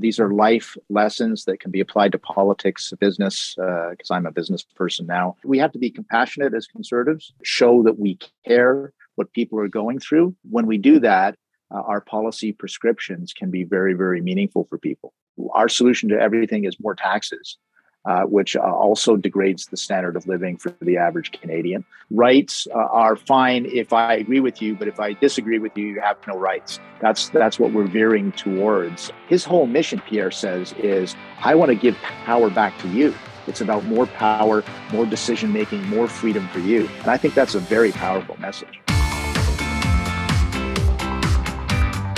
These are life lessons that can be applied to politics, business, because I'm a business person now. We have to be compassionate as conservatives, show that we care what people are going through. When we do that, our policy prescriptions can be very, very meaningful for people. Our solution to everything is more taxes, which also degrades the standard of living for the average Canadian. Rights are fine if I agree with you, but if I disagree with you, you have no rights. That's what we're veering towards. His whole mission, Pierre says, is I want to give power back to you. It's about more power, more decision-making, more freedom for you. And I think that's a very powerful message.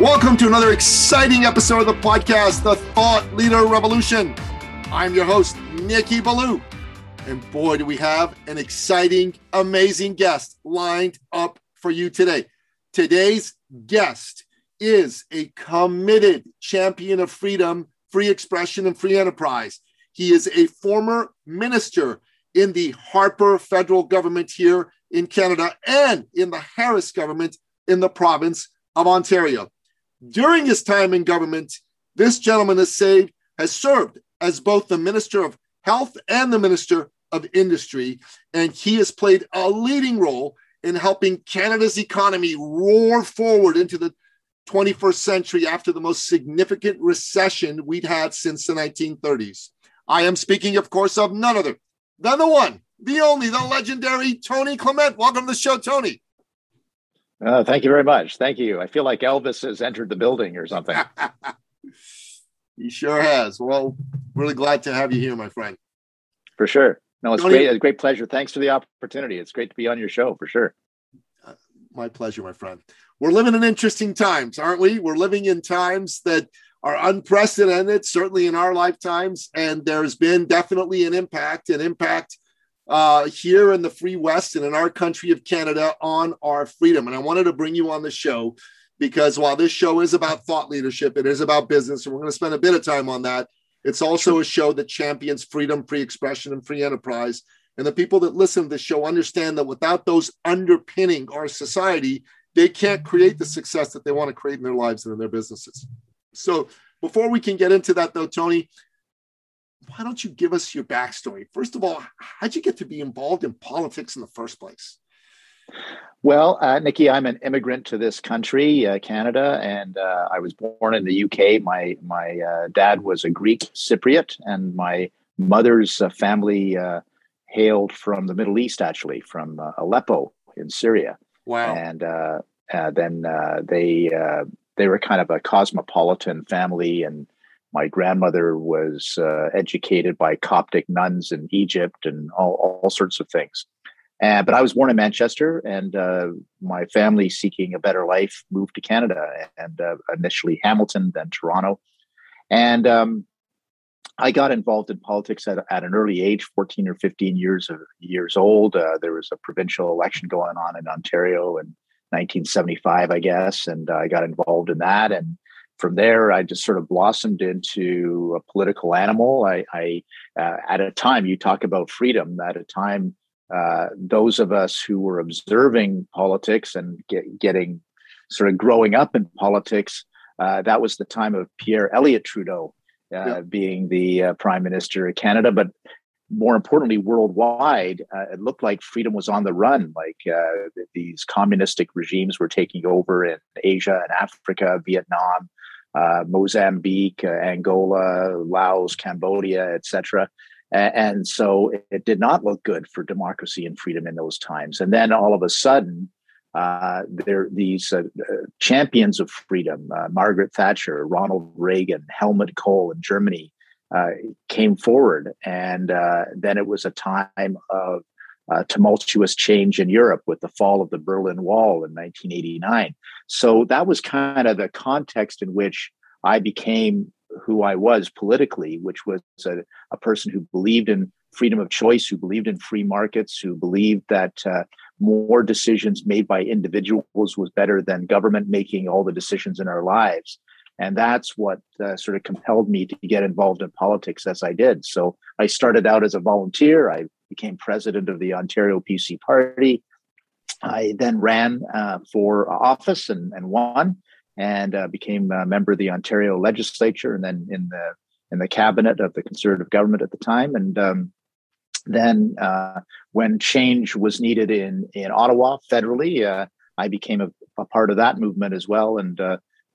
Welcome to another exciting episode of the podcast, The Thought Leader Revolution. I'm your host, Nikki Billou. And boy, do we have an exciting, amazing guest lined up for you today. Today's guest is a committed champion of freedom, free expression, and free enterprise. He is a former minister in the Harper federal government here in Canada and in the Harris government in the province of Ontario. During his time in government, this gentleman has served as both the Minister of Health and the Minister of Industry, and he has played a leading role in helping Canada's economy roar forward into the 21st century after the most significant recession we'd had since the 1930s. I am speaking, of course, of none other than the one, the only, the legendary Tony Clement. Welcome to the show, Tony. Thank you very much. Thank you. I feel like Elvis has entered the building or something. He sure has. Well, really glad to have you here, my friend. For sure. No, it's great. It's a great pleasure. Thanks for the opportunity. It's great to be on your show, for sure. My pleasure, my friend. We're living in interesting times, aren't we? We're living in times that are unprecedented, certainly in our lifetimes. And there's been definitely an impact here in the free West and in our country of Canada on our freedom. And I wanted to bring you on the show because while this show is about thought leadership, it is about business, and we're going to spend a bit of time on that. It's also a show that champions freedom, free expression, and free enterprise. And the people that listen to this show understand that without those underpinning our society, they can't create the success that they want to create in their lives and in their businesses. So before we can get into that, though, Tony, why don't you give us your backstory? First of all, how'd you get to be involved in politics in the first place? Well, Nikki, I'm an immigrant to this country, Canada, and I was born in the UK. My dad was a Greek Cypriot, and my mother's family hailed from the Middle East, actually, from Aleppo in Syria. Wow. And then they were kind of a cosmopolitan family, and my grandmother was educated by Coptic nuns in Egypt and all sorts of things. But I was born in Manchester, and my family, seeking a better life, moved to Canada, and initially Hamilton, then Toronto. And I got involved in politics at an early age, 14 or 15 years old. There was a provincial election going on in Ontario in 1975, I guess, and I got involved in that. And from there, I just sort of blossomed into a political animal. I at a time, you talk about freedom, at a time, those of us who were observing politics and getting sort of growing up in politics, that was the time of Pierre Elliott Trudeau being the Prime Minister of Canada. But more importantly, worldwide, it looked like freedom was on the run. Like these communistic regimes were taking over in Asia and Africa, Vietnam, Mozambique, Angola, Laos, Cambodia, etc. And so it did not look good for democracy and freedom in those times. And then all of a sudden, there these champions of freedom, Margaret Thatcher, Ronald Reagan, Helmut Kohl in Germany, came forward. And then it was a time of tumultuous change in Europe with the fall of the Berlin Wall in 1989. So that was kind of the context in which I became who I was politically, which was a person who believed in freedom of choice, who believed in free markets, who believed that more decisions made by individuals was better than government making all the decisions in our lives. And that's what sort of compelled me to get involved in politics as I did. So I started out as a volunteer. I became president of the Ontario PC Party. I then ran for office and won, and became a member of the Ontario legislature, and then in the cabinet of the Conservative government at the time. And then when change was needed in Ottawa federally, I became a part of that movement as well, and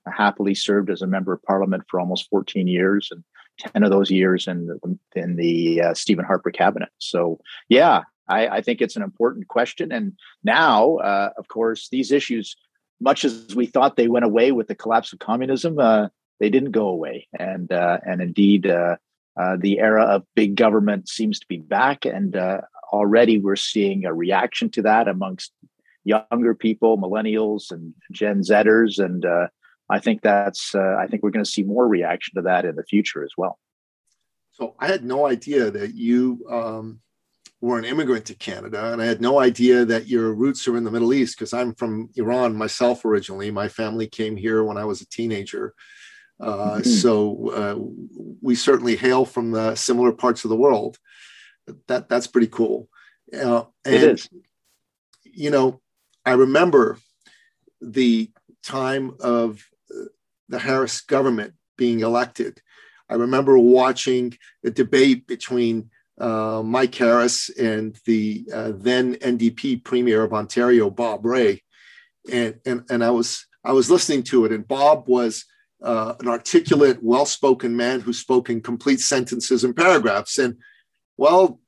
happily served as a member of parliament for almost 14 years, and 10 of those years in the Stephen Harper cabinet. So, yeah, I think it's an important question. And now, of course, these issues, much as we thought they went away with the collapse of communism, they didn't go away. And indeed, the era of big government seems to be back. And already we're seeing a reaction to that amongst younger people, millennials and Gen Zers. And I think I think we're going to see more reaction to that in the future as well. So I had no idea that you were an immigrant to Canada, and I had no idea that your roots are in the Middle East, because I'm from Iran myself originally. My family came here when I was a teenager. So we certainly hail from the similar parts of the world. That's pretty cool. And, it is. You know, I remember the time of the Harris government being elected. I remember watching a debate between Mike Harris and the then NDP Premier of Ontario, Bob Rae, and I was listening to it, and Bob was an articulate, well-spoken man who spoke in complete sentences and paragraphs. And well,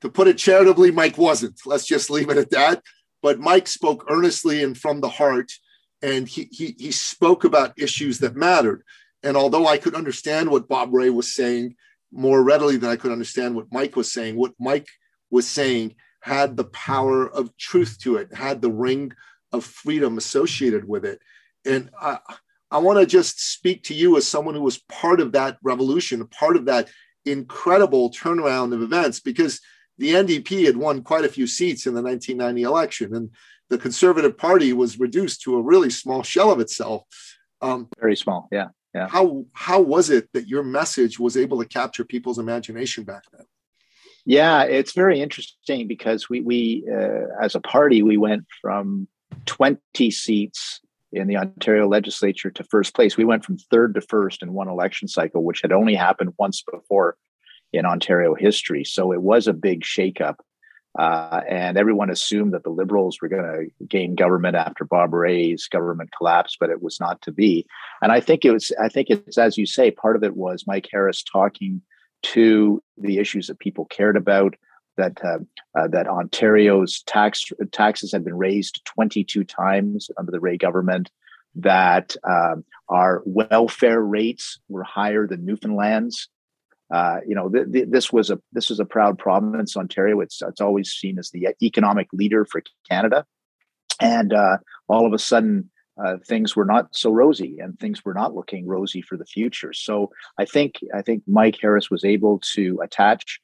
to put it charitably, Mike wasn't. Let's just leave it at that. But Mike spoke earnestly and from the heart. And he spoke about issues that mattered. And although I could understand what Bob Rae was saying more readily than I could understand what Mike was saying had the power of truth to it, had the ring of freedom associated with it. And I want to just speak to you as someone who was part of that revolution, part of that incredible turnaround of events, because the NDP had won quite a few seats in the 1990 election. And the Conservative Party was reduced to a really small shell of itself. Very small, yeah. How was it that your message was able to capture people's imagination back then? Yeah, it's very interesting, because we as a party, we went from 20 seats in the Ontario legislature to first place. We went from third to first in one election cycle, which had only happened once before in Ontario history. So it was a big shakeup. And everyone assumed that the Liberals were going to gain government after Bob Rae's government collapsed, but it was not to be. And I think it's, as you say, part of it was Mike Harris talking to the issues that people cared about, that Ontario's taxes had been raised 22 times under the Rae government, that our welfare rates were higher than Newfoundland's. This was a proud province, Ontario. It's always seen as the economic leader for Canada, and all of a sudden things were not so rosy, and things were not looking rosy for the future. So I think Mike Harris was able to attach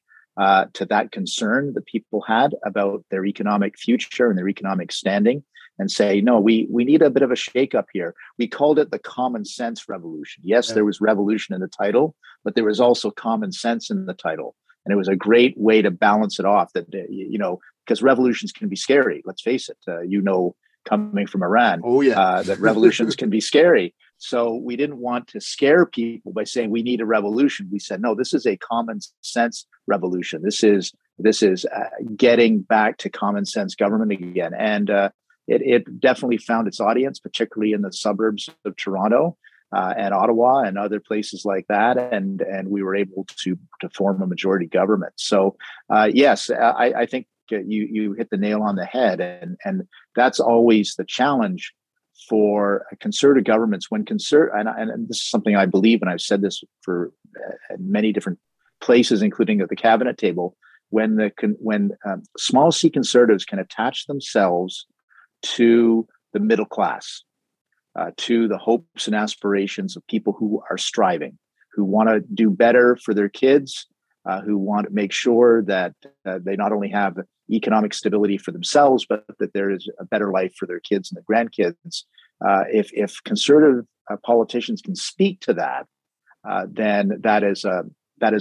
to that concern that people had about their economic future and their economic standing, and say, no, we need a bit of a shakeup here. We called it the common sense revolution. Yes, there was revolution in the title, but there was also common sense in the title. And it was a great way to balance it off, that, you know, because revolutions can be scary. Let's face it, coming from Iran, that revolutions can be scary. So we didn't want to scare people by saying we need a revolution. We said, no, this is a common sense revolution. This is getting back to common sense government again. And, It definitely found its audience, particularly in the suburbs of Toronto and Ottawa and other places like that. And we were able to form a majority government. So, yes, I think you hit the nail on the head. And that's always the challenge for conservative governments. And this is something I believe, and I've said this for many different places, including at the cabinet table, when small C conservatives can attach themselves to the middle class, to the hopes and aspirations of people who are striving, who want to do better for their kids, who want to make sure that they not only have economic stability for themselves, but that there is a better life for their kids and their grandkids. If conservative politicians can speak to that, then that is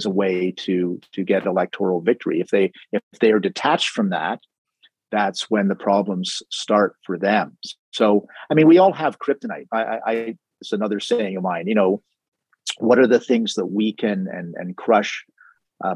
a way to get electoral victory. If they are detached from that, that's when the problems start for them. So, I mean, we all have kryptonite. It's another saying of mine, you know, what are the things that weaken and crush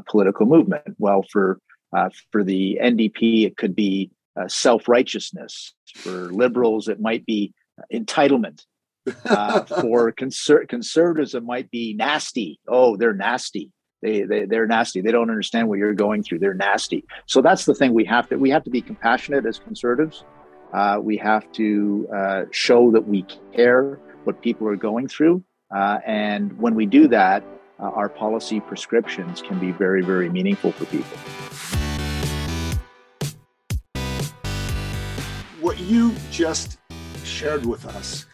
political movement? Well, for the NDP, it could be self-righteousness. For liberals, it might be entitlement. For conservatives, it might be nasty. Oh, they're nasty. They're nasty. They don't understand what you're going through. They're nasty. So that's the thing. We have to be compassionate as conservatives. We have to show that we care what people are going through. And when we do that, our policy prescriptions can be very, very meaningful for people. What you just shared with us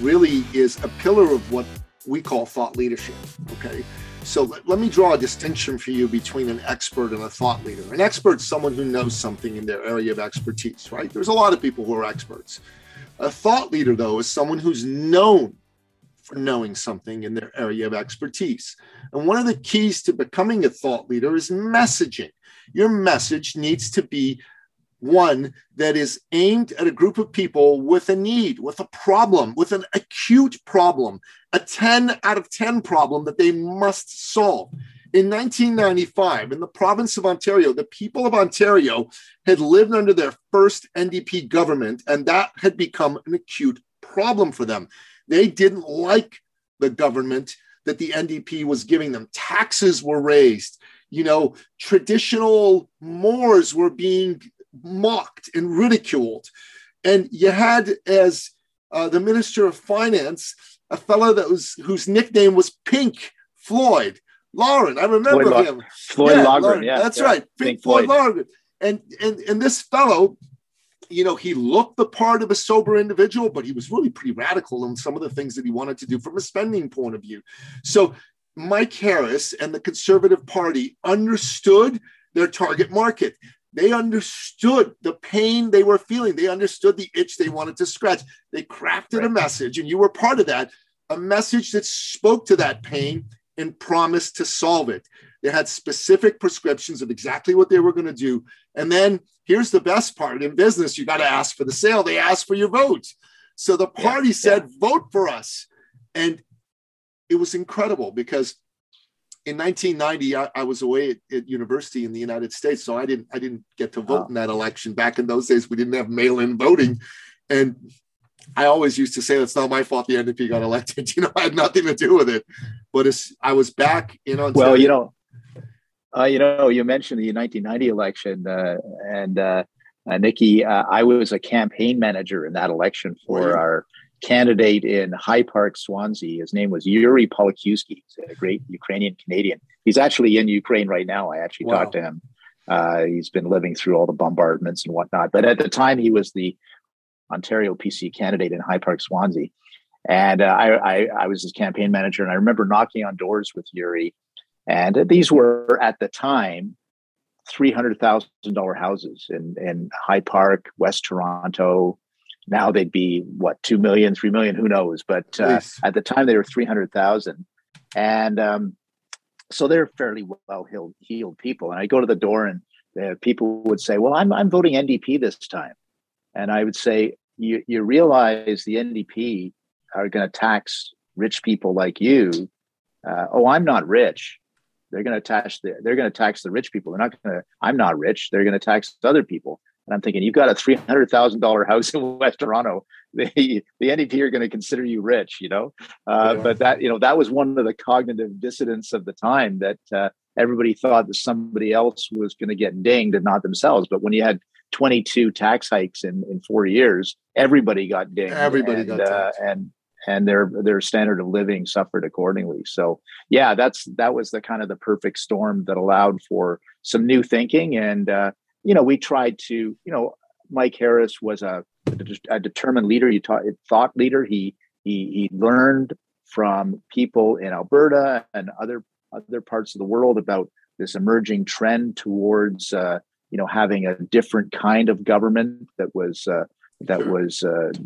really is a pillar of what we call thought leadership, okay? So let me draw a distinction for you between an expert and a thought leader. An expert is someone who knows something in their area of expertise, right? There's a lot of people who are experts. A thought leader, though, is someone who's known for knowing something in their area of expertise. And one of the keys to becoming a thought leader is messaging. Your message needs to be one that is aimed at a group of people with a need, with a problem, with an acute problem, a 10 out of 10 problem that they must solve. In 1995, in the province of Ontario, the people of Ontario had lived under their first NDP government, and that had become an acute problem for them. They didn't like the government that the NDP was giving them. Taxes were raised. You know, traditional mores were being mocked and ridiculed. And you had as the Minister of Finance, a fellow that was whose nickname was Pink Floyd Lauren. I remember him. Floyd Lauren. Yeah, that's right. Pink Floyd Lauren. And this fellow, you know, he looked the part of a sober individual, but he was really pretty radical in some of the things that he wanted to do from a spending point of view. So Mike Harris and the Conservative Party understood their target market. They understood the pain they were feeling. They understood the itch they wanted to scratch. They crafted a message, and you were part of that, a message that spoke to that pain and promised to solve it. They had specific prescriptions of exactly what they were going to do. And then here's the best part. In business, you got to ask for the sale. They asked for your vote. So the party said, vote for us. And it was incredible because in 1990, I was away at university in the United States, so I didn't get to vote in that election. Back in those days, we didn't have mail-in voting, and I always used to say that's not my fault the NDP got elected. You know, I had nothing to do with it. But I was back in Ontario. Well, you mentioned the 1990 election, Nikki, I was a campaign manager in that election for our candidate in High Park, Swansea. His name was Yuri Polakiewski. He's a great Ukrainian Canadian. He's actually in Ukraine right now. I actually talked to him. He's been living through all the bombardments and whatnot. But at the time, he was the Ontario PC candidate in High Park, Swansea. And I was his campaign manager. And I remember knocking on doors with Yuri. And these were, at the time, $300,000 houses in High Park, West Toronto. Now they'd be, what, 2 million, 3 million, who knows? But at the time, they were 300,000. And so they're fairly well-heeled people. And I go to the door and the people would say, well, I'm voting NDP this time. And I would say, you realize the NDP are going to tax rich people like you. I'm not rich. They're going to tax the rich people. They're not going to, I'm not rich. They're going to tax other people. And I'm thinking, you've got a $300,000 house in West Toronto. The NDP are going to consider you rich, you know. But that, you know, that was one of the cognitive dissonance of the time, that everybody thought that somebody else was going to get dinged and not themselves. But when you had 22 tax hikes in 4 years, everybody got dinged. Everybody got taxed. And their standard of living suffered accordingly. So yeah, that was the kind of the perfect storm that allowed for some new thinking. And you know, we tried to, you know, Mike Harris was a determined leader. He taught, thought leader. He learned from people in Alberta and other parts of the world about this emerging trend towards having a different kind of government that was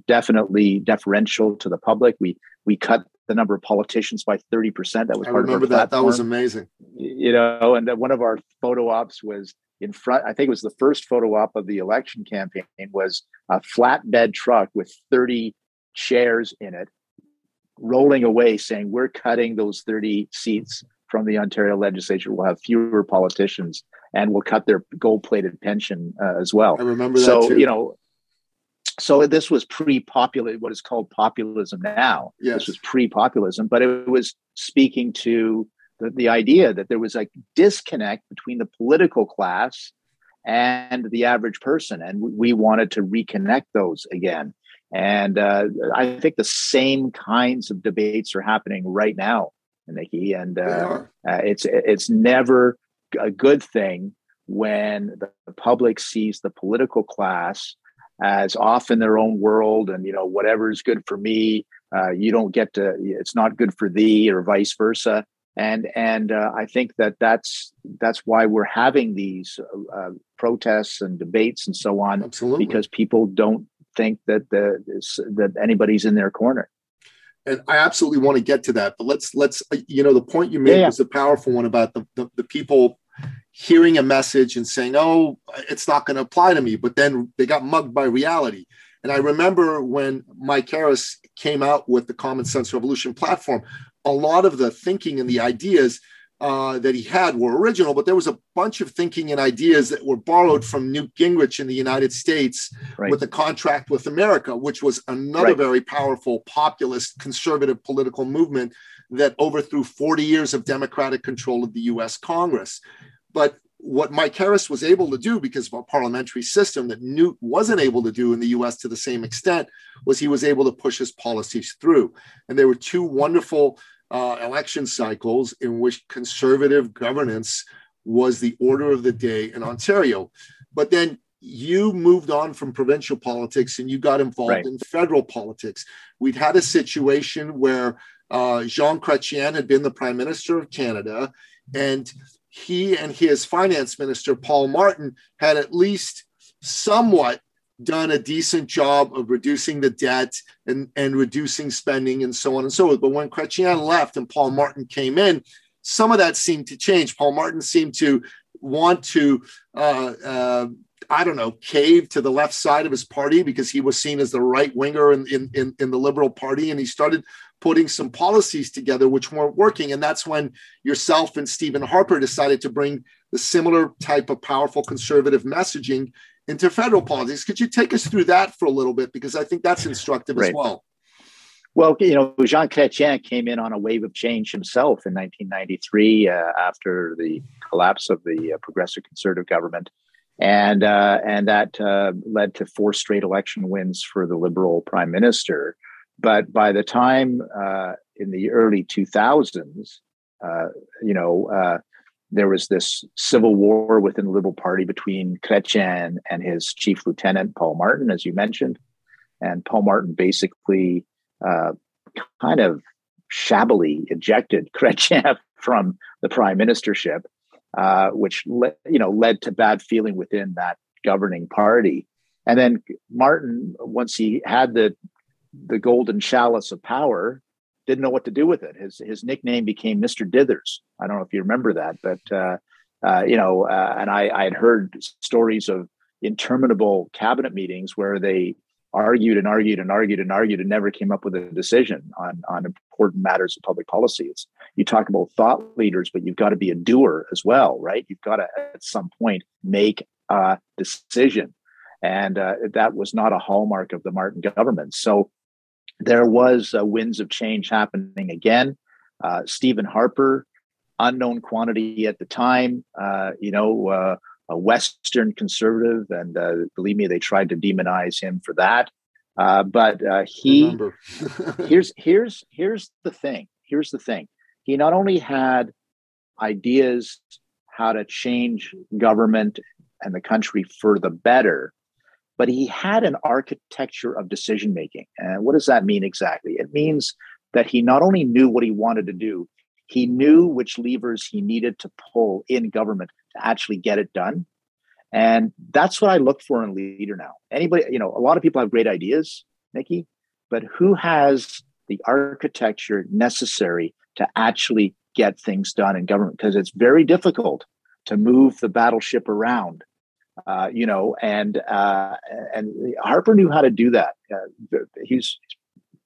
definitely deferential to the public. We cut the number of politicians by 30%. That was part of our platform. I remember that. That was amazing. And one of our photo ops was in front. I think it was the first photo op of the election campaign was a flatbed truck with 30 chairs in it, rolling away, saying, "We're cutting those 30 seats from the Ontario legislature. We'll have fewer politicians, and we'll cut their gold-plated pension as well." I remember that too. So this was pre-popular, what is called populism now. Yes. This was pre-populism, but it was speaking to the idea that there was a disconnect between the political class and the average person, and we wanted to reconnect those again. And I think the same kinds of debates are happening right now, Nikki. And it's never a good thing when the public sees the political class as off in their own world, and whatever's good for me, you don't get to. It's not good for thee, or vice versa. And I think that's why we're having these protests and debates and so on. Absolutely. Because people don't think that that anybody's in their corner. And I absolutely want to get to that, but let's the point you made was a powerful one about the people hearing a message and saying, "Oh, it's not going to apply to me," but then they got mugged by reality. And I remember when Mike Harris came out with the Common Sense Revolution platform, a lot of the thinking and the ideas that he had were original, but there was a bunch of thinking and ideas that were borrowed from Newt Gingrich in the United States with the Contract with America, which was another very powerful populist conservative political movement that overthrew 40 years of Democratic control of the U.S. Congress. But what Mike Harris was able to do, because of our parliamentary system that Newt wasn't able to do in the U.S. to the same extent, was he was able to push his policies through. And there were two wonderful election cycles in which conservative governance was the order of the day in Ontario. But then you moved on from provincial politics and you got involved in federal politics. We'd had a situation where Jean Chrétien had been the Prime Minister of Canada, and he and his finance minister, Paul Martin, had at least somewhat done a decent job of reducing the debt and reducing spending and so on and so forth. But when Chrétien left and Paul Martin came in, some of that seemed to change. Paul Martin seemed to want to, cave to the left side of his party because he was seen as the right winger in the Liberal Party. And he started putting some policies together which weren't working. And that's when yourself and Stephen Harper decided to bring the similar type of powerful conservative messaging into federal politics. Could you take us through that for a little bit? Because I think that's instructive as well. Well, Jean Chrétien came in on a wave of change himself in 1993 after the collapse of the Progressive Conservative government. And that led to four straight election wins for the Liberal Prime Minister. But by the time in the early 2000s, there was this civil war within the Liberal Party between Chrétien and his chief lieutenant, Paul Martin, as you mentioned. And Paul Martin basically kind of shabbily ejected Chrétien from the prime ministership, which led to bad feeling within that governing party. And then Martin, once he had the golden chalice of power, didn't know what to do with it. His nickname became Mr. Dithers. I don't know if you remember that, but and I had heard stories of interminable cabinet meetings where they argued and never came up with a decision on important matters of public policy. You talk about thought leaders, but you've got to be a doer as well, right? You've got to, at some point, make a decision. And that was not a hallmark of the Martin government. So there was winds of change happening again. Stephen Harper, unknown quantity at the time, a Western conservative. And believe me, they tried to demonize him for that. But Here's the thing. He not only had ideas how to change government and the country for the better, but he had an architecture of decision making. And what does that mean exactly? It means that he not only knew what he wanted to do, he knew which levers he needed to pull in government to actually get it done. And that's what I look for in a leader now. Anybody, you know, a lot of people have great ideas, Nikki, but who has the architecture necessary to actually get things done in government? Because it's very difficult to move the battleship around, you know, and Harper knew how to do that. He's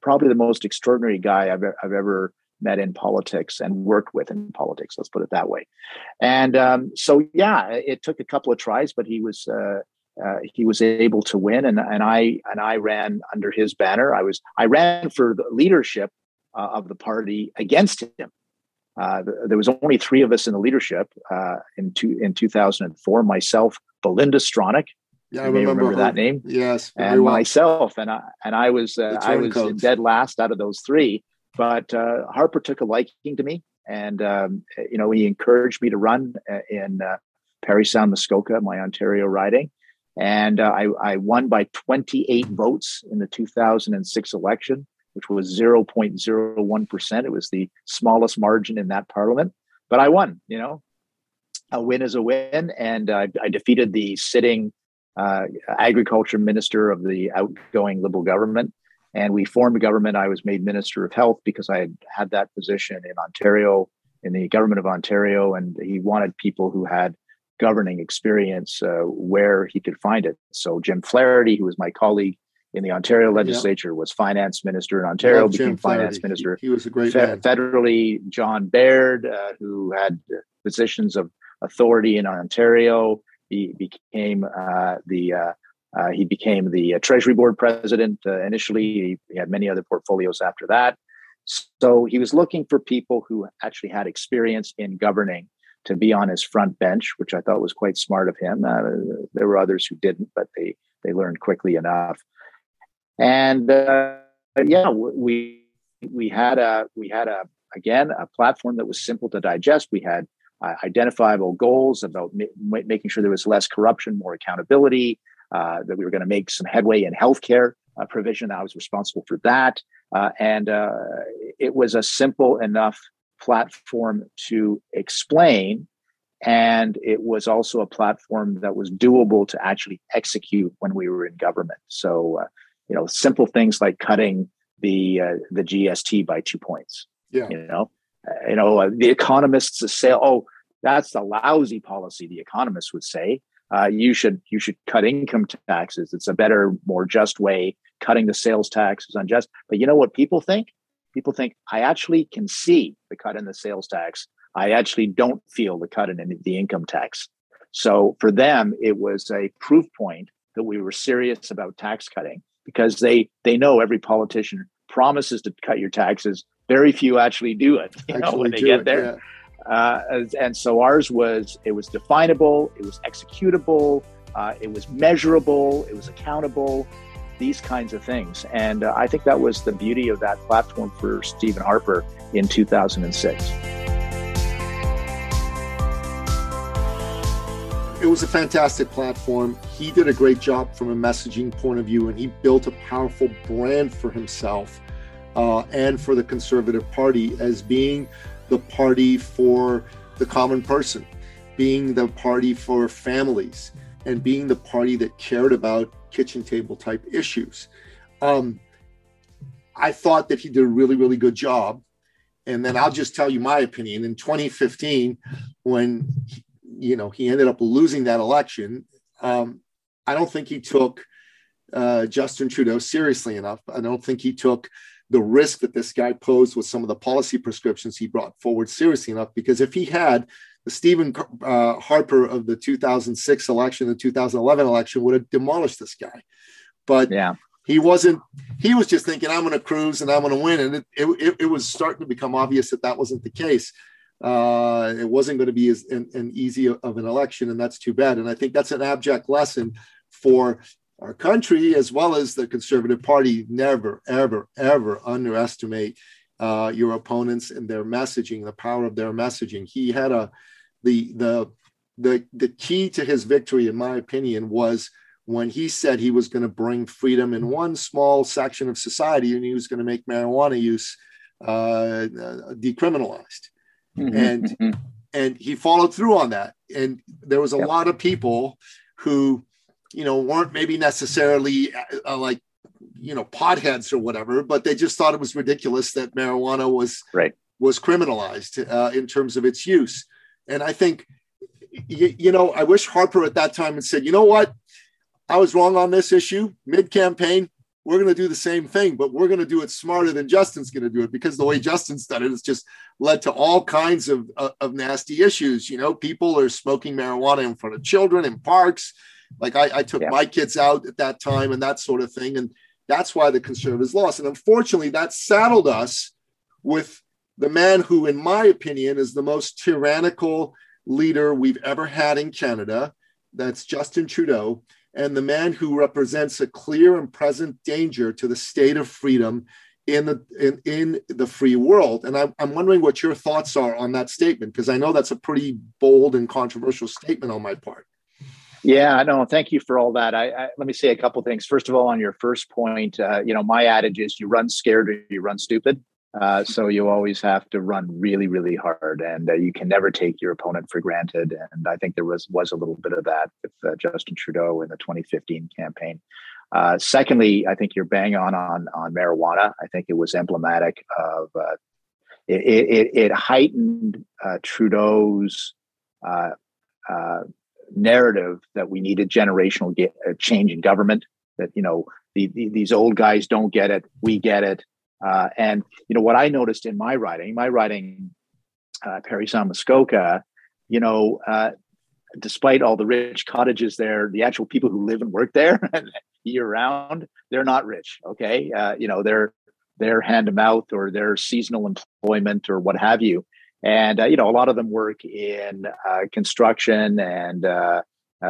probably the most extraordinary guy I've ever met in politics and worked with in politics. Let's put it that way. And so, it took a couple of tries, but he was able to win. And I ran under his banner. I ran for the leadership of the party against him. There was only three of us in the leadership in 2004. Myself, Belinda Stronach. Yeah, I remember that name. Yes, and well. Myself, and I was in dead last out of those three. But Harper took a liking to me, and he encouraged me to run in Parry Sound, Muskoka, my Ontario riding, and I won by 28 votes in the 2006 election, which was 0.01%. It was the smallest margin in that parliament, but I won. You know, a win is a win, and I defeated the sitting agriculture minister of the outgoing Liberal government. And we formed a government. I was made Minister of Health because I had that position in Ontario, in the government of Ontario. And he wanted people who had governing experience where he could find it. So Jim Flaherty, who was my colleague in the Ontario legislature, was finance minister in Ontario, became finance minister. He was a great man. Federally, John Baird, who had positions of authority in Ontario, he became the Treasury Board president initially. He had many other portfolios after that. So he was looking for people who actually had experience in governing to be on his front bench, which I thought was quite smart of him. There were others who didn't, but they learned quickly enough. And we had a platform that was simple to digest. We had identifiable goals about making sure there was less corruption, more accountability. That we were going to make some headway in healthcare provision. I was responsible for that. And it was a simple enough platform to explain. And it was also a platform that was doable to actually execute when we were in government. So, simple things like cutting the GST by 2 points. Yeah. The economists say, oh, that's a lousy policy, the economists would say. You should cut income taxes. It's a better, more just way. Cutting the sales tax is unjust. But you know what people think? People think, I actually can see the cut in the sales tax. I actually don't feel the cut in the income tax. So for them, it was a proof point that we were serious about tax cutting, because they know every politician promises to cut your taxes. Very few actually do it, when they get there. Yeah. And so ours was, it was definable, it was executable, it was measurable, it was accountable, these kinds of things. And I think that was the beauty of that platform for Stephen Harper in 2006. It was a fantastic platform. He did a great job from a messaging point of view, and he built a powerful brand for himself and for the Conservative Party as being the party for the common person, being the party for families, and being the party that cared about kitchen table type issues. I thought that he did a really, really good job. And then I'll just tell you my opinion. In 2015, when he ended up losing that election, I don't think he took Justin Trudeau seriously enough. I don't think he took the risk that this guy posed with some of the policy prescriptions he brought forward seriously enough, because if he had, the Stephen Harper of the 2006 election, the 2011 election would have demolished this guy. But he wasn't, he was just thinking, I'm going to cruise and I'm going to win. And it was starting to become obvious that wasn't the case. It wasn't going to be as easy of an election, and that's too bad. And I think that's an abject lesson for our country, as well as the Conservative Party. Never, ever, ever underestimate your opponents and their messaging, the power of their messaging. He had the key to his victory, in my opinion, was when he said he was going to bring freedom in one small section of society, and he was going to make marijuana use decriminalized. Mm-hmm. And he followed through on that. And there was a lot of people who, you know, weren't maybe necessarily like, you know, potheads or whatever, but they just thought it was ridiculous that marijuana was criminalized in terms of its use. And I think, you know, I wish Harper at that time had said, you know what, I was wrong on this issue mid-campaign. We're going to do the same thing, but we're going to do it smarter than Justin's going to do it, because the way Justin's done it has just led to all kinds of nasty issues. You know, people are smoking marijuana in front of children in parks. Like I took my kids out at that time and that sort of thing. And that's why the Conservatives lost. And unfortunately, that saddled us with the man who, in my opinion, is the most tyrannical leader we've ever had in Canada. That's Justin Trudeau. And the man who represents a clear and present danger to the state of freedom in the free world. And I'm wondering what your thoughts are on that statement, because I know that's a pretty bold and controversial statement on my part. Yeah, no, thank you for all that. I let me say a couple of things. First of all, on your first point, you know, my adage is you run scared or you run stupid. So you always have to run really, really hard, and you can never take your opponent for granted. And I think there was a little bit of that with Justin Trudeau in the 2015 campaign. Secondly, I think you're bang on marijuana. I think it was emblematic of it heightened Trudeau's narrative that we needed generational change in government. That, you know, these old guys don't get it, we get it. And, you know, what I noticed in my writing, Perry Sound Muskoka, you know, despite all the rich cottages there, the actual people who live and work there year round, they're not rich. OK, you know, they're hand to mouth or they're seasonal employment or what have you. And, you know, a lot of them work in construction and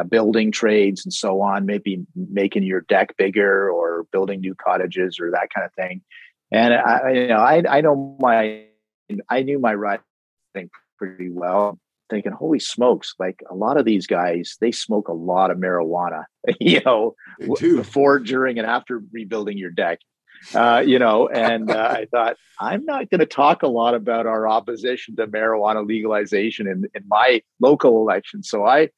building trades and so on, maybe making your deck bigger or building new cottages or that kind of thing. And I knew my writing pretty well, thinking, holy smokes, like a lot of these guys, they smoke a lot of marijuana, you know, before, during and after rebuilding your deck, you know, and I thought, I'm not going to talk a lot about our opposition to marijuana legalization in my local election. So I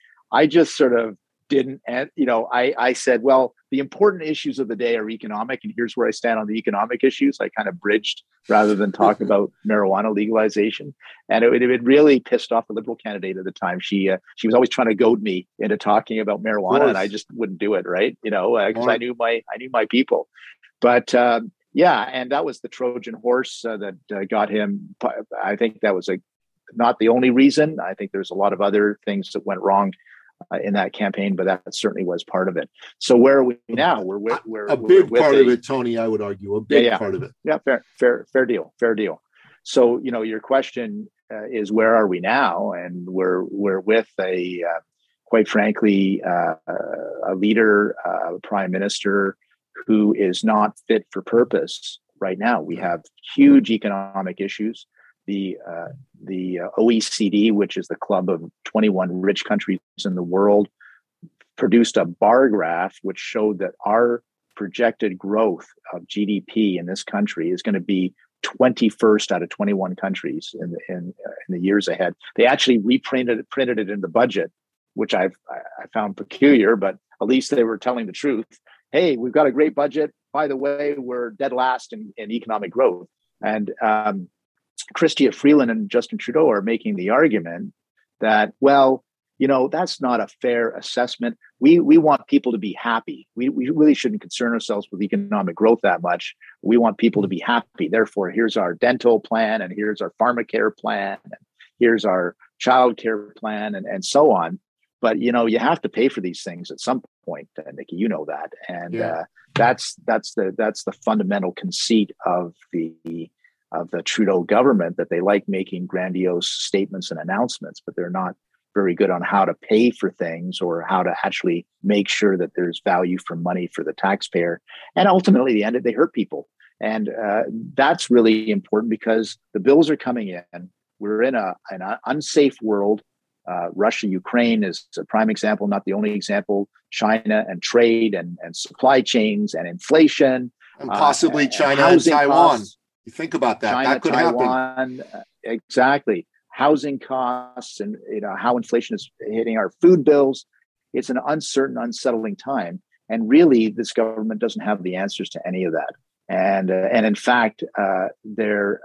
just sort of didn't, you know, I said, well, the important issues of the day are economic, and here's where I stand on the economic issues. I kind of bridged rather than talk about marijuana legalization. And it really pissed off the Liberal candidate at the time. She was always trying to goad me into talking about marijuana, and I just wouldn't do it, right? You know, because I knew my people. But yeah, and that was the Trojan horse that got him. I think that was not the only reason. I think there's a lot of other things that went wrong in that campaign, but that certainly was part of it. So where are we now? We're a big part of it, Tony. I would argue a big part of it. Yeah, fair deal. So, you know, your question is, where are we now? And we're with a quite frankly a leader, a prime minister who is not fit for purpose right now. We have huge economic issues. The OECD, which is the club of 21 rich countries in the world, produced a bar graph which showed that our projected growth of GDP in this country is going to be 21st out of 21 countries in the years ahead. They actually printed it in the budget, which I found peculiar, but at least they were telling the truth. Hey, we've got a great budget. By the way, we're dead last in economic growth. And Chrystia Freeland and Justin Trudeau are making the argument that, well, you know, that's not a fair assessment. We want people to be happy. We really shouldn't concern ourselves with economic growth that much. We want people to be happy. Therefore, here's our dental plan, and here's our pharmacare plan, and here's our childcare plan, and so on. But, you know, you have to pay for these things at some point, Nikki, you know that. And that's the fundamental conceit of the Trudeau government, that they like making grandiose statements and announcements, but they're not very good on how to pay for things or how to actually make sure that there's value for money for the taxpayer. And ultimately, the end of it, they hurt people. And that's really important, because the bills are coming in. We're in an unsafe world. Russia, Ukraine is a prime example, not the only example. China and trade and supply chains and inflation. And possibly China and Taiwan. Costs. You think about that. China, that could Taiwan, happen. Exactly. Housing costs and how inflation is hitting our food bills. It's an uncertain, unsettling time. And really, this government doesn't have the answers to any of that. And in fact, their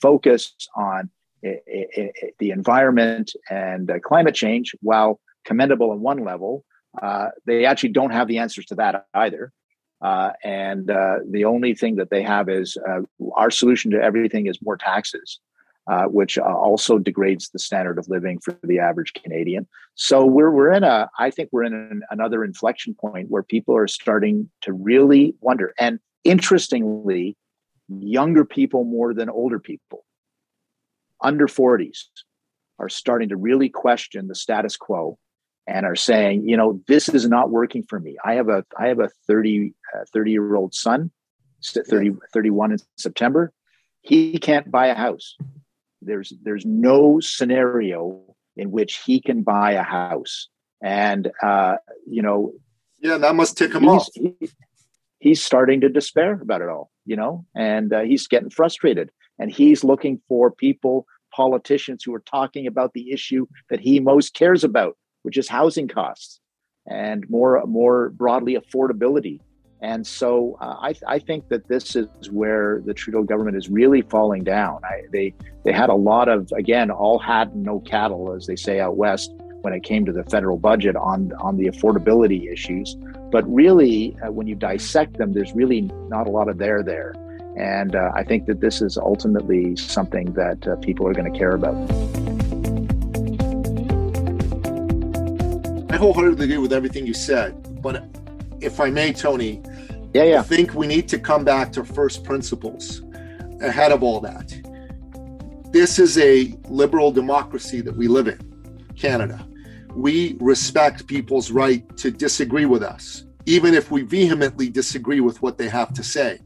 focus on the environment and climate change, while commendable on one level, they actually don't have the answers to that either. And the only thing that they have is our solution to everything is more taxes, which also degrades the standard of living for the average Canadian. So I think we're in another inflection point where people are starting to really wonder. And interestingly, younger people more than older people, under 40s, are starting to really question the status quo and are saying, this is not working for me. I have a 30-year-old son, 31 in September. He can't buy a house. There's no scenario in which he can buy a house. And, Yeah, that must tick him off. He's starting to despair about it all, and he's getting frustrated. And he's looking for politicians who are talking about the issue that he most cares about, which is housing costs and more broadly affordability. And so I think that this is where the Trudeau government is really falling down. They had a lot of, again, all had no cattle, as they say out West, when it came to the federal budget on the affordability issues. But really, when you dissect them, there's really not a lot of there. And I think that this is ultimately something that people are going to care about. I wholeheartedly agree with everything you said, but if I may, Tony, I think we need to come back to first principles ahead of all that. This is a liberal democracy that we live in, Canada. We respect people's right to disagree with us, even if we vehemently disagree with what they have to say.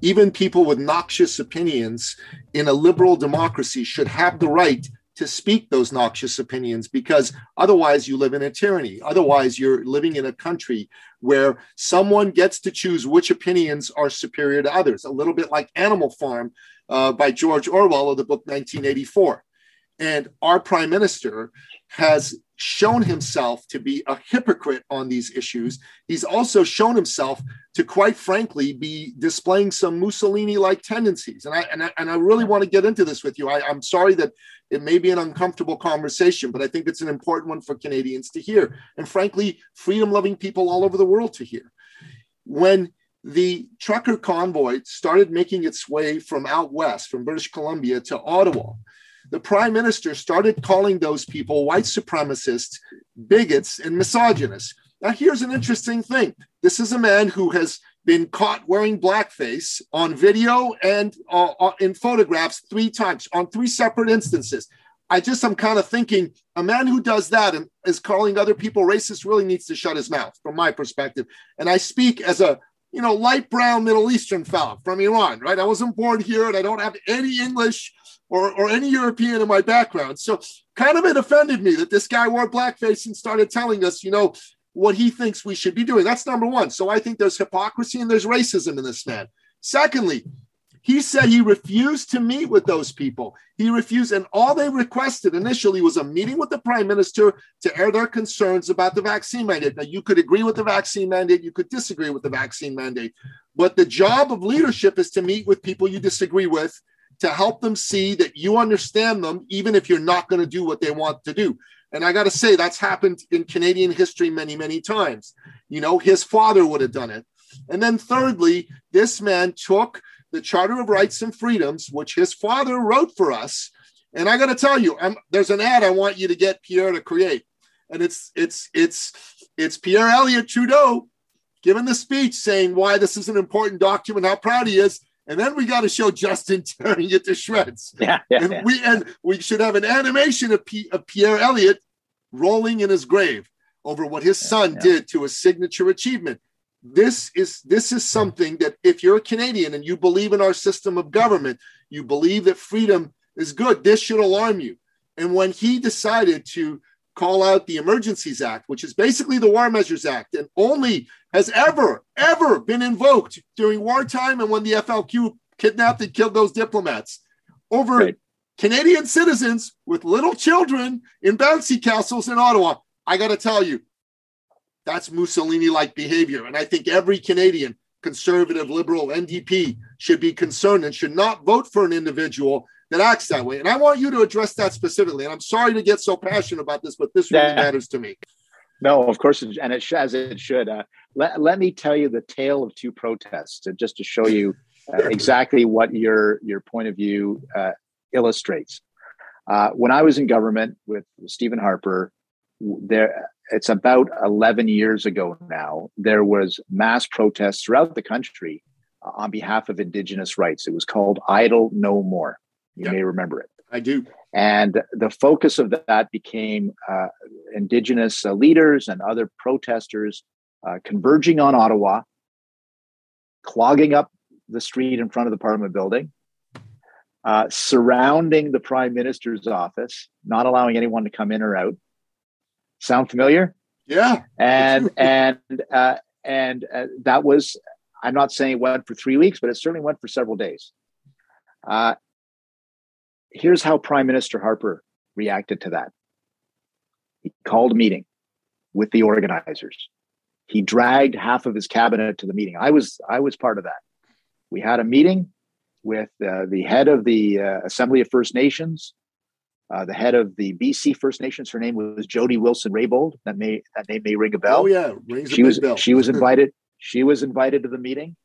Even people with noxious opinions in a liberal democracy should have the right to speak those noxious opinions, because otherwise you live in a tyranny. Otherwise, you're living in a country where someone gets to choose which opinions are superior to others, a little bit like Animal Farm by George Orwell of the book 1984. And our prime minister has shown himself to be a hypocrite on these issues. He's also shown himself to, quite frankly, be displaying some Mussolini-like tendencies. And I really want to get into this with you. I'm sorry that it may be an uncomfortable conversation, but I think it's an important one for Canadians to hear. And frankly, freedom-loving people all over the world to hear. When the trucker convoy started making its way from out West, from British Columbia to Ottawa, the prime minister started calling those people white supremacists, bigots, and misogynists. Now, here's an interesting thing. This is a man who has been caught wearing blackface on video and in photographs 3 times on 3 separate instances. I'm kind of thinking a man who does that and is calling other people racist really needs to shut his mouth from my perspective. And I speak as a light brown Middle Eastern fellow from Iran, right? I wasn't born here and I don't have any English or any European in my background. So kind of it offended me that this guy wore blackface and started telling us, what he thinks we should be doing. That's number one. So I think there's hypocrisy and there's racism in this man. Secondly, he said he refused to meet with those people. He refused, and all they requested initially was a meeting with the prime minister to air their concerns about the vaccine mandate. Now, you could agree with the vaccine mandate, you could disagree with the vaccine mandate, but the job of leadership is to meet with people you disagree with, to help them see that you understand them, even if you're not going to do what they want to do. And I got to say, that's happened in Canadian history many, many times. His father would have done it. And then thirdly, this man took the Charter of Rights and Freedoms, which his father wrote for us. And I got to tell you, there's an ad I want you to get Pierre to create. And it's Pierre Elliott Trudeau giving the speech saying why this is an important document, how proud he is. And then we got to show Justin tearing it to shreds. Yeah. We should have an animation of Pierre Elliott rolling in his grave over what his son did to his signature achievement. This is something that if you're a Canadian and you believe in our system of government, you believe that freedom is good, this should alarm you. And when he decided to call out the Emergencies Act, which is basically the War Measures Act, and only has ever been invoked during wartime and when the FLQ kidnapped and killed those diplomats, over Canadian citizens with little children in bouncy castles in Ottawa. I got to tell you, that's Mussolini-like behavior. And I think every Canadian, conservative, liberal, NDP, should be concerned and should not vote for an individual that acts that way. And I want you to address that specifically. And I'm sorry to get so passionate about this, but this really matters to me. No, of course, and it as it should. Let me tell you the tale of two protests, just to show you exactly what your point of view illustrates. When I was in government with Stephen Harper, it's about 11 years ago now, there was mass protests throughout the country on behalf of Indigenous rights. It was called Idle No More. You may remember it. I do. And the focus of that became Indigenous leaders and other protesters converging on Ottawa, clogging up the street in front of the Parliament building, surrounding the Prime Minister's office, not allowing anyone to come in or out. Sound familiar? Yeah. And that was, I'm not saying it went for 3 weeks, but it certainly went for several days. Here's how Prime Minister Harper reacted to that. He called a meeting with the organizers. He dragged half of his cabinet to the meeting. I was part of that. We had a meeting with the head of the Assembly of First Nations, the head of the BC First Nations. Her name was Jody Wilson-Raybould. That name may ring a bell. Oh yeah, rings a big bell. She was invited to the meeting.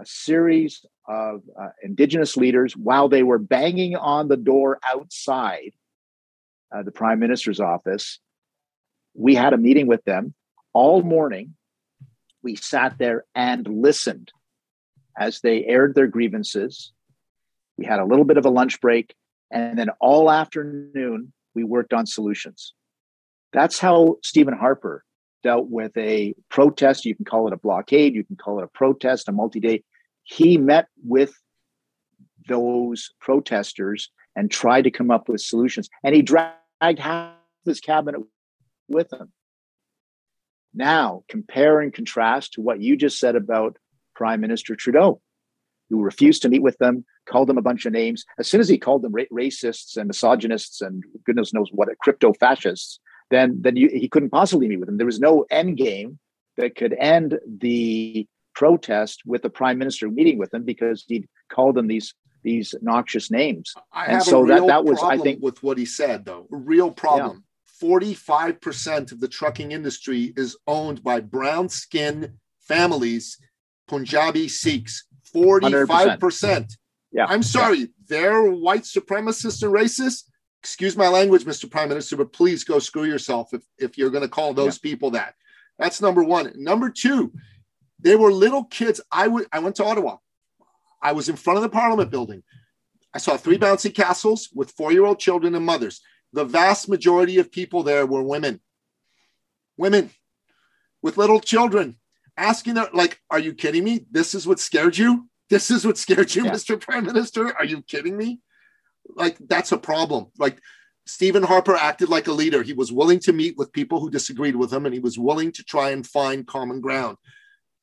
A series of Indigenous leaders, while they were banging on the door outside the Prime Minister's office, we had a meeting with them all morning. We sat there and listened as they aired their grievances. We had a little bit of a lunch break, and then all afternoon, we worked on solutions. That's how Stephen Harper dealt with a protest. You can call it a blockade. You can call it a protest, a multi-day. He met with those protesters and tried to come up with solutions. And he dragged half his cabinet with him. Now, compare and contrast to what you just said about Prime Minister Trudeau, who refused to meet with them, called them a bunch of names. As soon as he called them racists and misogynists and goodness knows what, crypto-fascists, then he couldn't possibly meet with them. There was no end game that could end the protest with the Prime Minister meeting with them because he'd called them these noxious names. I think with what he said, though, a real problem. Yeah. 45% of the trucking industry is owned by brown-skinned families, Punjabi Sikhs. 45%. Yeah. I'm sorry, they're white supremacists and racists. Excuse my language, Mr. Prime Minister, but please go screw yourself if you're going to call those people that. That's number one. Number two, they were little kids. I went to Ottawa. I was in front of the Parliament building. I saw 3 bouncy castles with 4-year-old children and mothers. The vast majority of people there were women. Women with little children asking them, like, are you kidding me? This is what scared you? This is what scared you, Mr. Prime Minister? Are you kidding me? Like, that's a problem. Like, Stephen Harper acted like a leader. He was willing to meet with people who disagreed with him, and he was willing to try and find common ground.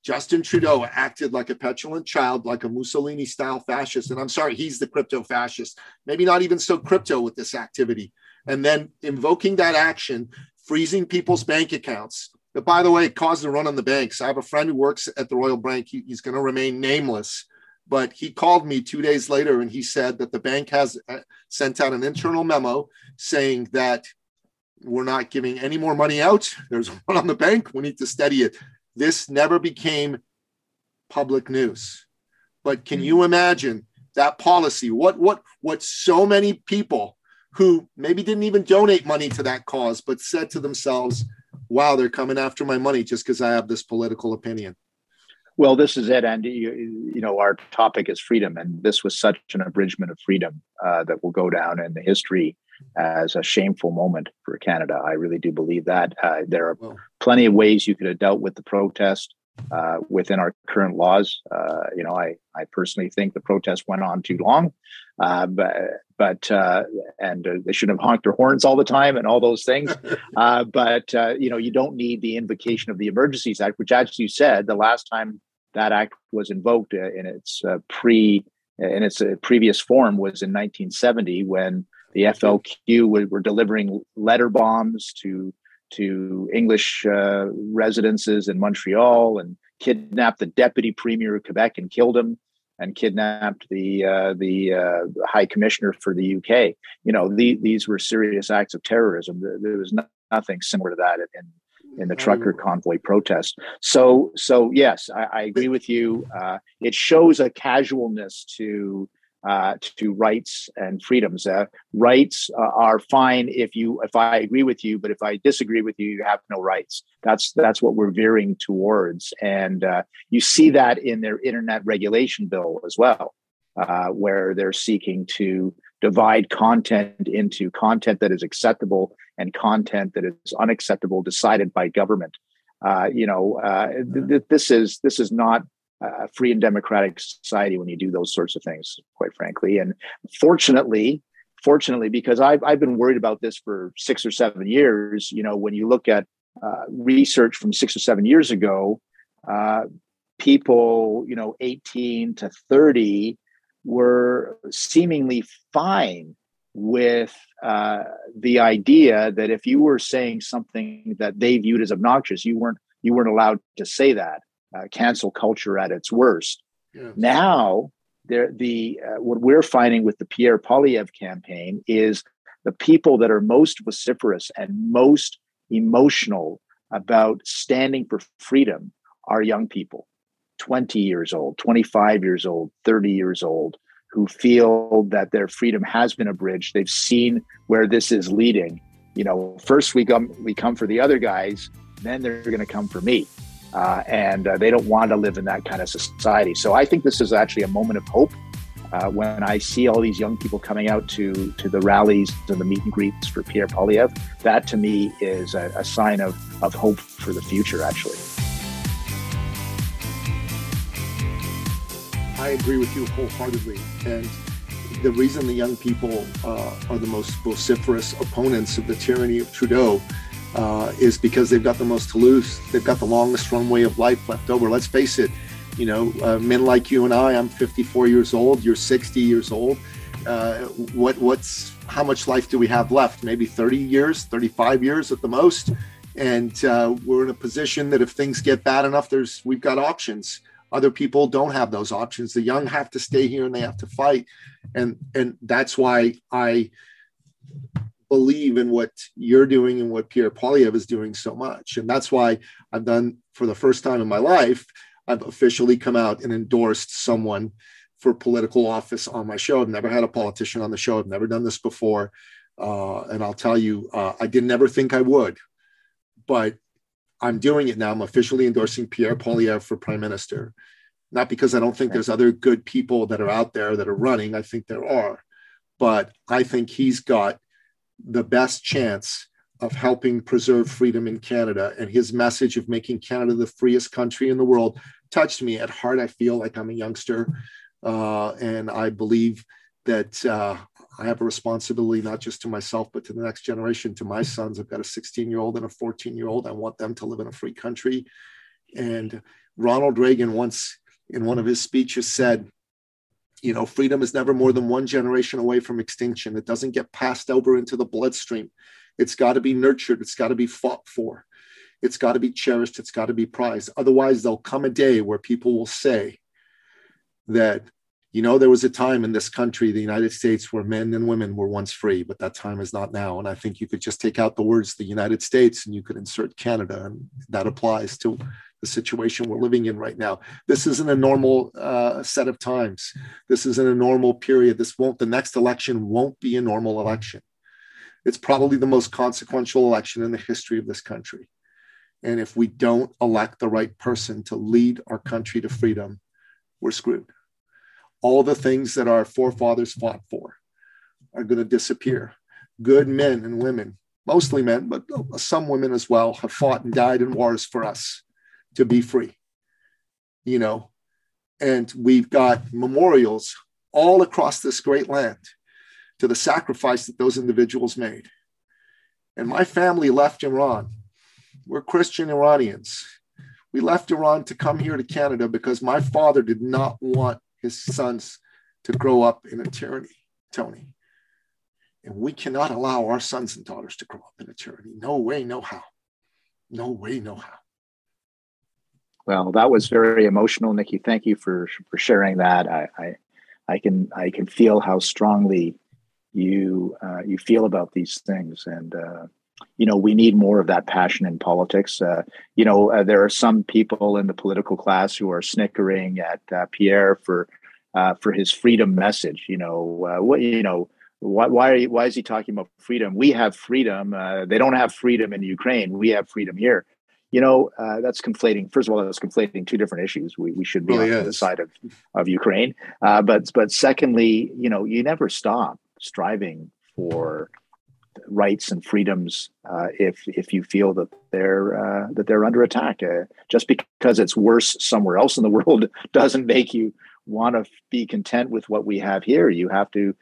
Justin Trudeau acted like a petulant child, like a Mussolini-style fascist. And I'm sorry, he's the crypto-fascist. Maybe not even so crypto with this activity. And then invoking that action, freezing people's bank accounts. That, by the way, caused a run on the banks. I have a friend who works at the Royal Bank. He's going to remain nameless. But he called me 2 days later and he said that the bank has sent out an internal memo saying that we're not giving any more money out. There's one on the bank. We need to steady it. This never became public news. But can you imagine that policy? What so many people who maybe didn't even donate money to that cause, but said to themselves, wow, they're coming after my money just because I have this political opinion. Well, this is it, Andy. You know, our topic is freedom, and this was such an abridgment of freedom that will go down in the history as a shameful moment for Canada. I really do believe that. There are plenty of ways you could have dealt with the protest within our current laws. You know, I personally think the protest went on too long, but they shouldn't have honked their horns all the time and all those things. But you know, you don't need the invocation of the Emergencies Act, which, as you said, the last time that act was invoked in its pre in its previous form was in 1970 when the FLQ were delivering letter bombs to English residences in Montreal and kidnapped the deputy premier of Quebec and killed him, and kidnapped the high commissioner for the UK. You know, these were serious acts of terrorism. There was nothing similar to that in the trucker convoy protest. So yes, I agree with you. It shows a casualness to rights and freedoms. Rights are fine if I agree with you, but if I disagree with you, you have no rights. That's what we're veering towards, and you see that in their internet regulation bill as well, where they're seeking to divide content into content that is acceptable and content that is unacceptable, decided by government. This is not a free and democratic society when you do those sorts of things, quite frankly. And fortunately, because I've been worried about this for 6 or 7 years, you know, when you look at research from 6 or 7 years ago, people, you know, 18 to 30 were seemingly fine with the idea that if you were saying something that they viewed as obnoxious, you weren't allowed to say that. Cancel culture at its worst. Yes. Now, what we're finding with the Pierre Poilievre campaign is the people that are most vociferous and most emotional about standing for freedom are young people, 20 years old, 25 years old, 30 years old, who feel that their freedom has been abridged. They've seen where this is leading. You know, first we come for the other guys, then they're going to come for me. And they don't want to live in that kind of society. So I think this is actually a moment of hope when I see all these young people coming out to the rallies and the meet and greets for Pierre Poilievre. That to me is a sign of hope for the future, actually. I agree with you wholeheartedly. And the reason the young people are the most vociferous opponents of the tyranny of Trudeau is because they've got the most to lose. They've got the longest runway of life left over. Let's face it, you know, men like you and I, I'm 54 years old, you're 60 years old. How much life do we have left? Maybe 30 years, 35 years at the most. And we're in a position that if things get bad enough, we've got options. Other people don't have those options. The young have to stay here and they have to fight. And that's why I believe in what you're doing and what Pierre Poilievre is doing so much. And that's why I've done, for the first time in my life, I've officially come out and endorsed someone for political office on my show. I've never had a politician on the show. I've never done this before. And I'll tell you, I didn't ever think I would, but I'm doing it now. I'm officially endorsing Pierre Poilievre for prime minister, not because I don't think there's other good people that are out there that are running. I think there are, but I think he's got the best chance of helping preserve freedom in Canada, and his message of making Canada the freest country in the world touched me at heart. I feel like I'm a youngster, and I believe that I have a responsibility not just to myself, but to the next generation, to my sons. I've got a 16-year-old and a 14-year-old. I want them to live in a free country. And Ronald Reagan once, in one of his speeches, said, you know, freedom is never more than one generation away from extinction. It doesn't get passed over into the bloodstream. It's got to be nurtured. It's got to be fought for. It's got to be cherished. It's got to be prized. Otherwise, there'll come a day where people will say that, you know, there was a time in this country, the United States, where men and women were once free, but that time is not now. And I think you could just take out the words, the United States, and you could insert Canada. And that applies to the situation we're living in right now. This isn't a normal set of times. This isn't a normal period. The next election won't be a normal election. It's probably the most consequential election in the history of this country. And if we don't elect the right person to lead our country to freedom, we're screwed. All the things that our forefathers fought for are going to disappear. Good men and women, mostly men, but some women as well, have fought and died in wars for us to be free, you know, and we've got memorials all across this great land to the sacrifice that those individuals made. And my family left Iran. We're Christian Iranians. We left Iran to come here to Canada because my father did not want his sons to grow up in a tyranny, Tony. And we cannot allow our sons and daughters to grow up in a tyranny. No way, no how. No way, no how. Well, that was very emotional, Nikki. Thank you for sharing that. I can feel how strongly you feel about these things. And, you know, we need more of that passion in politics. There are some people in the political class who are snickering at Pierre for his freedom message. Why is he talking about freedom? We have freedom. They don't have freedom in Ukraine. We have freedom here. That's conflating. First of all, that's conflating two different issues. We should be on the side of Ukraine. But secondly, you never stop striving for rights and freedoms if you feel that they're under attack. Just because it's worse somewhere else in the world doesn't make you want to be content with what we have here. You have to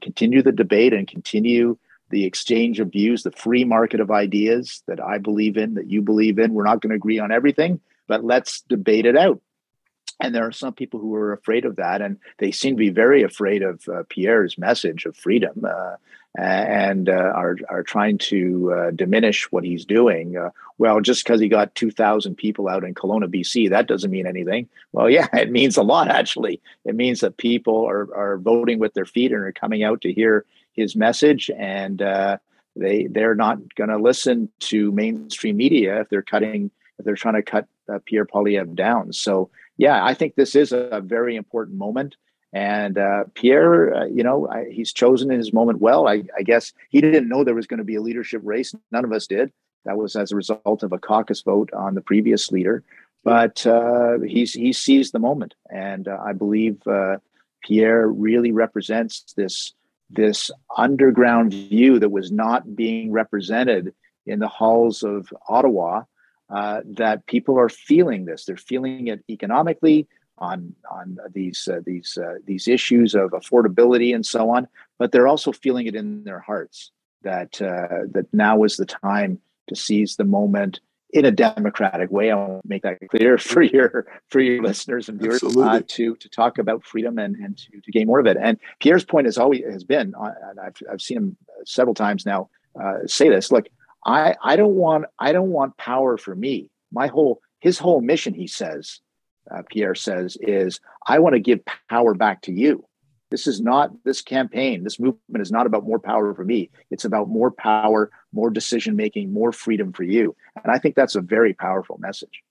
continue the debate and continue the exchange of views, the free market of ideas that I believe in, that you believe in. We're not going to agree on everything, but let's debate it out. And there are some people who are afraid of that, and they seem to be very afraid of Pierre's message of freedom, and are trying to diminish what he's doing. Well, just because he got 2,000 people out in Kelowna, BC, that doesn't mean anything. Well, yeah, it means a lot, actually. It means that people are voting with their feet and are coming out to hear his message, and they're not going to listen to mainstream media if they're trying to cut Pierre Poilievre down. So, yeah, I think this is a very important moment. And Pierre, he's chosen his moment well. I guess he didn't know there was going to be a leadership race. None of us did. That was as a result of a caucus vote on the previous leader. But he seized the moment. And I believe Pierre really represents this underground view that was not being represented in the halls of Ottawa, that people are feeling this. They're feeling it economically, on these issues of affordability and so on, but they're also feeling it in their hearts that now is the time to seize the moment in a democratic way. I want to make that clear for your listeners and viewers, to talk about freedom and to gain more of it. And Pierre's point has been, and I've seen him several times now say this. Look, I don't want power for me. His whole mission, he says. Pierre says, is I want to give power back to you. This movement is not about more power for me. It's about more power, more decision-making, more freedom for you. And I think that's a very powerful message.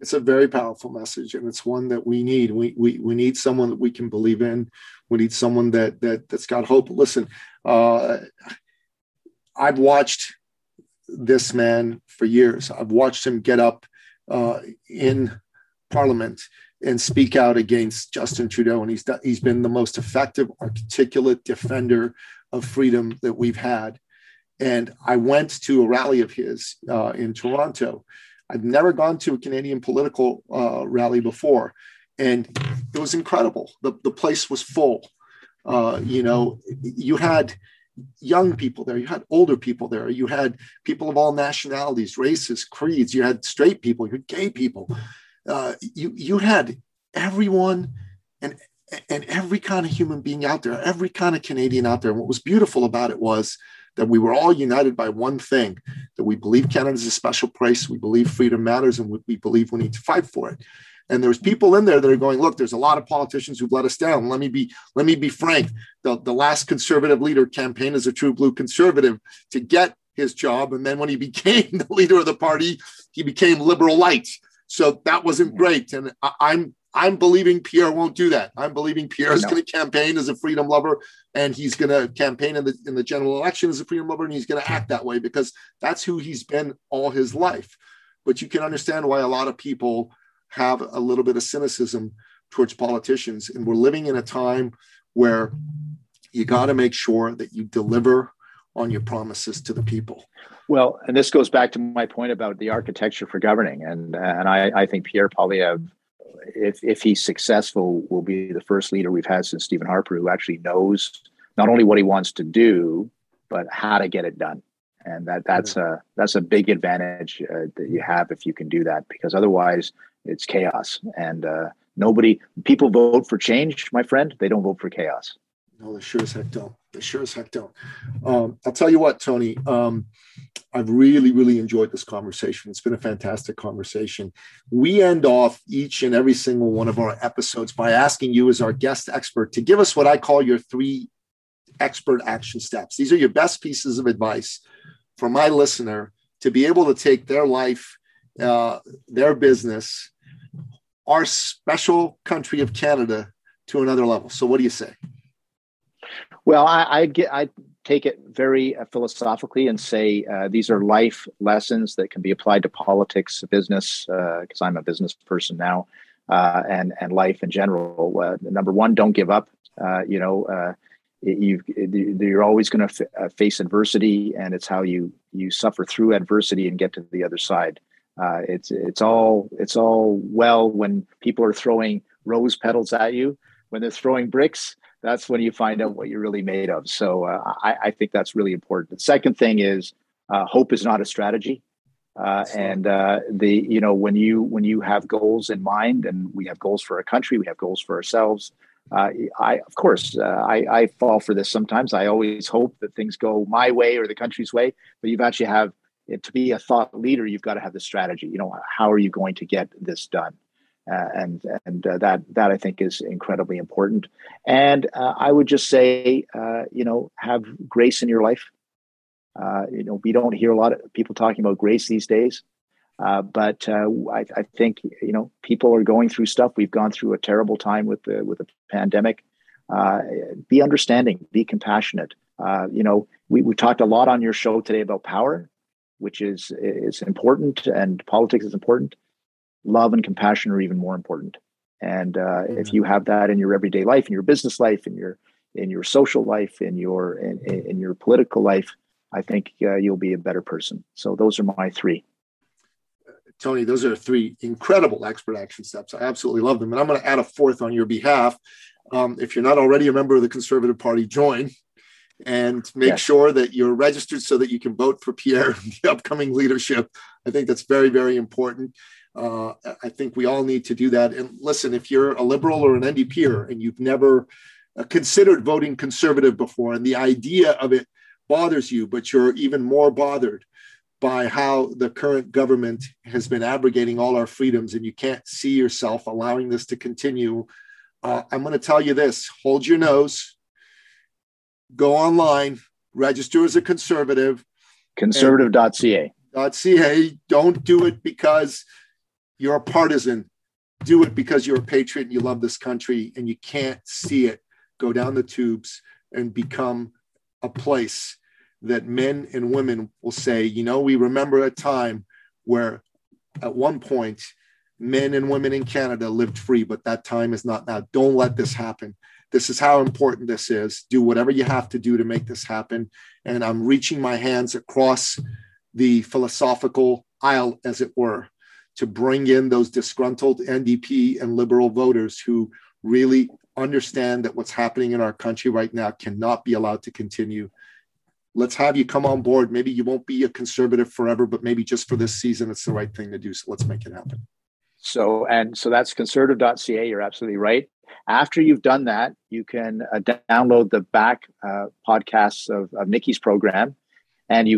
It's a very powerful message, and it's one that we need. We need someone that we can believe in. We need someone that's got hope. Listen, I've watched this man for years. I've watched him get up in Parliament and speak out against Justin Trudeau. And he's been the most effective, articulate defender of freedom that we've had. And I went to a rally of his in Toronto. I've never gone to a Canadian political rally before. And it was incredible. The place was full. You had young people there, you had older people there, you had people of all nationalities, races, creeds, you had straight people, you had gay people. You had everyone and every kind of human being out there, every kind of Canadian out there. And what was beautiful about it was that we were all united by one thing, that we believe Canada is a special place. We believe freedom matters, and we believe we need to fight for it. And there's people in there that are going, look, there's a lot of politicians who've let us down. Let me be frank. The last conservative leader campaigned as a true blue conservative to get his job. And then when he became the leader of the party, he became liberal light. So that wasn't great. And I'm believing Pierre won't do that. I'm believing Pierre's going to campaign as a freedom lover, and he's going to campaign in the general election as a freedom lover, and he's going to act that way because that's who he's been all his life. But you can understand why a lot of people have a little bit of cynicism towards politicians. And we're living in a time where you got to make sure that you deliver on your promises to the people. Well, and this goes back to my point about the architecture for governing. And I think Pierre Poilievre, if he's successful, will be the first leader we've had since Stephen Harper who actually knows not only what he wants to do, but how to get it done. And that's a big advantage that you have if you can do that, because otherwise it's chaos. And People vote for change, my friend. They don't vote for chaos. No, they sure as heck don't. I'll tell you what, Tony, I've really enjoyed this conversation. It's been a fantastic conversation. We end off each and every single one of our episodes by asking you as our guest expert to give us what I call your three expert action steps. These are your best pieces of advice for my listener to be able to take their life, their business, our special country of Canada to another level. So what do you say? Well, I take it very philosophically and say these are life lessons that can be applied to politics, business, because I'm a business person now, and life in general. Number one, don't give up. You're always going to face adversity, and it's how you suffer through adversity and get to the other side. It's all well when people are throwing rose petals at you. When they're throwing bricks, that's when you find out what you're really made of. So I think that's really important. The second thing is hope is not a strategy. When you have goals in mind, and we have goals for our country, we have goals for ourselves. I fall for this sometimes. I always hope that things go my way or the country's way, but you've actually have to be a thought leader. You've got to have the strategy. How are you going to get this done? That I think is incredibly important. And I would just say, have grace in your life. We don't hear a lot of people talking about grace these days, but I think people are going through stuff. We've gone through a terrible time with the pandemic. Be understanding, be compassionate. We talked a lot on your show today about power, which is important, and politics is important. Love and compassion are even more important. And if you have that in your everyday life, in your business life, in your social life, in your political life, I think you'll be a better person. So those are my three. Tony, those are three incredible expert action steps. I absolutely love them. And I'm going to add a fourth on your behalf. If you're not already a member of the Conservative Party, join. And make sure that you're registered so that you can vote for Pierre in the upcoming leadership. I think that's very, very important. I think we all need to do that. And listen, if you're a Liberal or an NDPer and you've never considered voting Conservative before, and the idea of it bothers you, but you're even more bothered by how the current government has been abrogating all our freedoms, and you can't see yourself allowing this to continue, I'm going to tell you this: hold your nose. Go online, register as a conservative. Conservative.ca. .ca. Don't do it because you're a partisan. Do it because you're a patriot and you love this country and you can't see it go down the tubes and become a place that men and women will say, we remember a time where at one point men and women in Canada lived free, but that time is not now. Don't let this happen. This is how important this is. Do whatever you have to do to make this happen. And I'm reaching my hands across the philosophical aisle, as it were, to bring in those disgruntled NDP and Liberal voters who really understand that what's happening in our country right now cannot be allowed to continue. Let's have you come on board. Maybe you won't be a Conservative forever, but maybe just for this season, it's the right thing to do. So let's make it happen. So that's conservative.ca. You're absolutely right. After you've done that, you can download the back podcasts of Nikki's program, and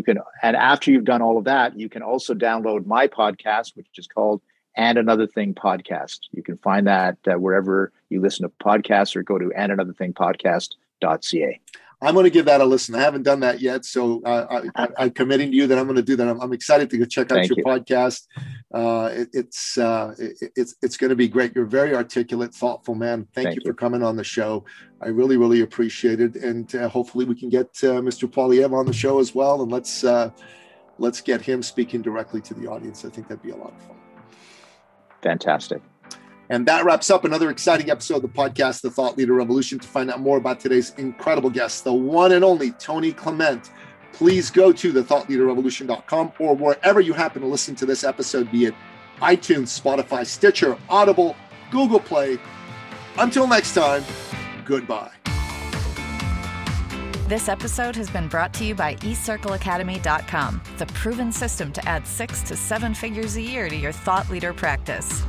after you've done all of that, you can also download my podcast, which is called And Another Thing Podcast. You can find that wherever you listen to podcasts, or go to andanotherthingpodcast.ca. I'm going to give that a listen. I haven't done that yet, so I'm committing to you that I'm going to do that. I'm excited to go check out your podcast. It's going to be great. You're a very articulate, thoughtful man. Thank you for coming on the show. I really appreciate it, and hopefully we can get Mr. Poilievre on the show as well, and let's get him speaking directly to the audience. I think that'd be a lot of fun. Fantastic. And that wraps up another exciting episode of the podcast, The Thought Leader Revolution. To find out more about today's incredible guest, the one and only Tony Clement, please go to thethoughtleaderrevolution.com or wherever you happen to listen to this episode, be it iTunes, Spotify, Stitcher, Audible, Google Play. Until next time, goodbye. This episode has been brought to you by eCircleAcademy.com, the proven system to add 6 to 7 figures a year to your thought leader practice.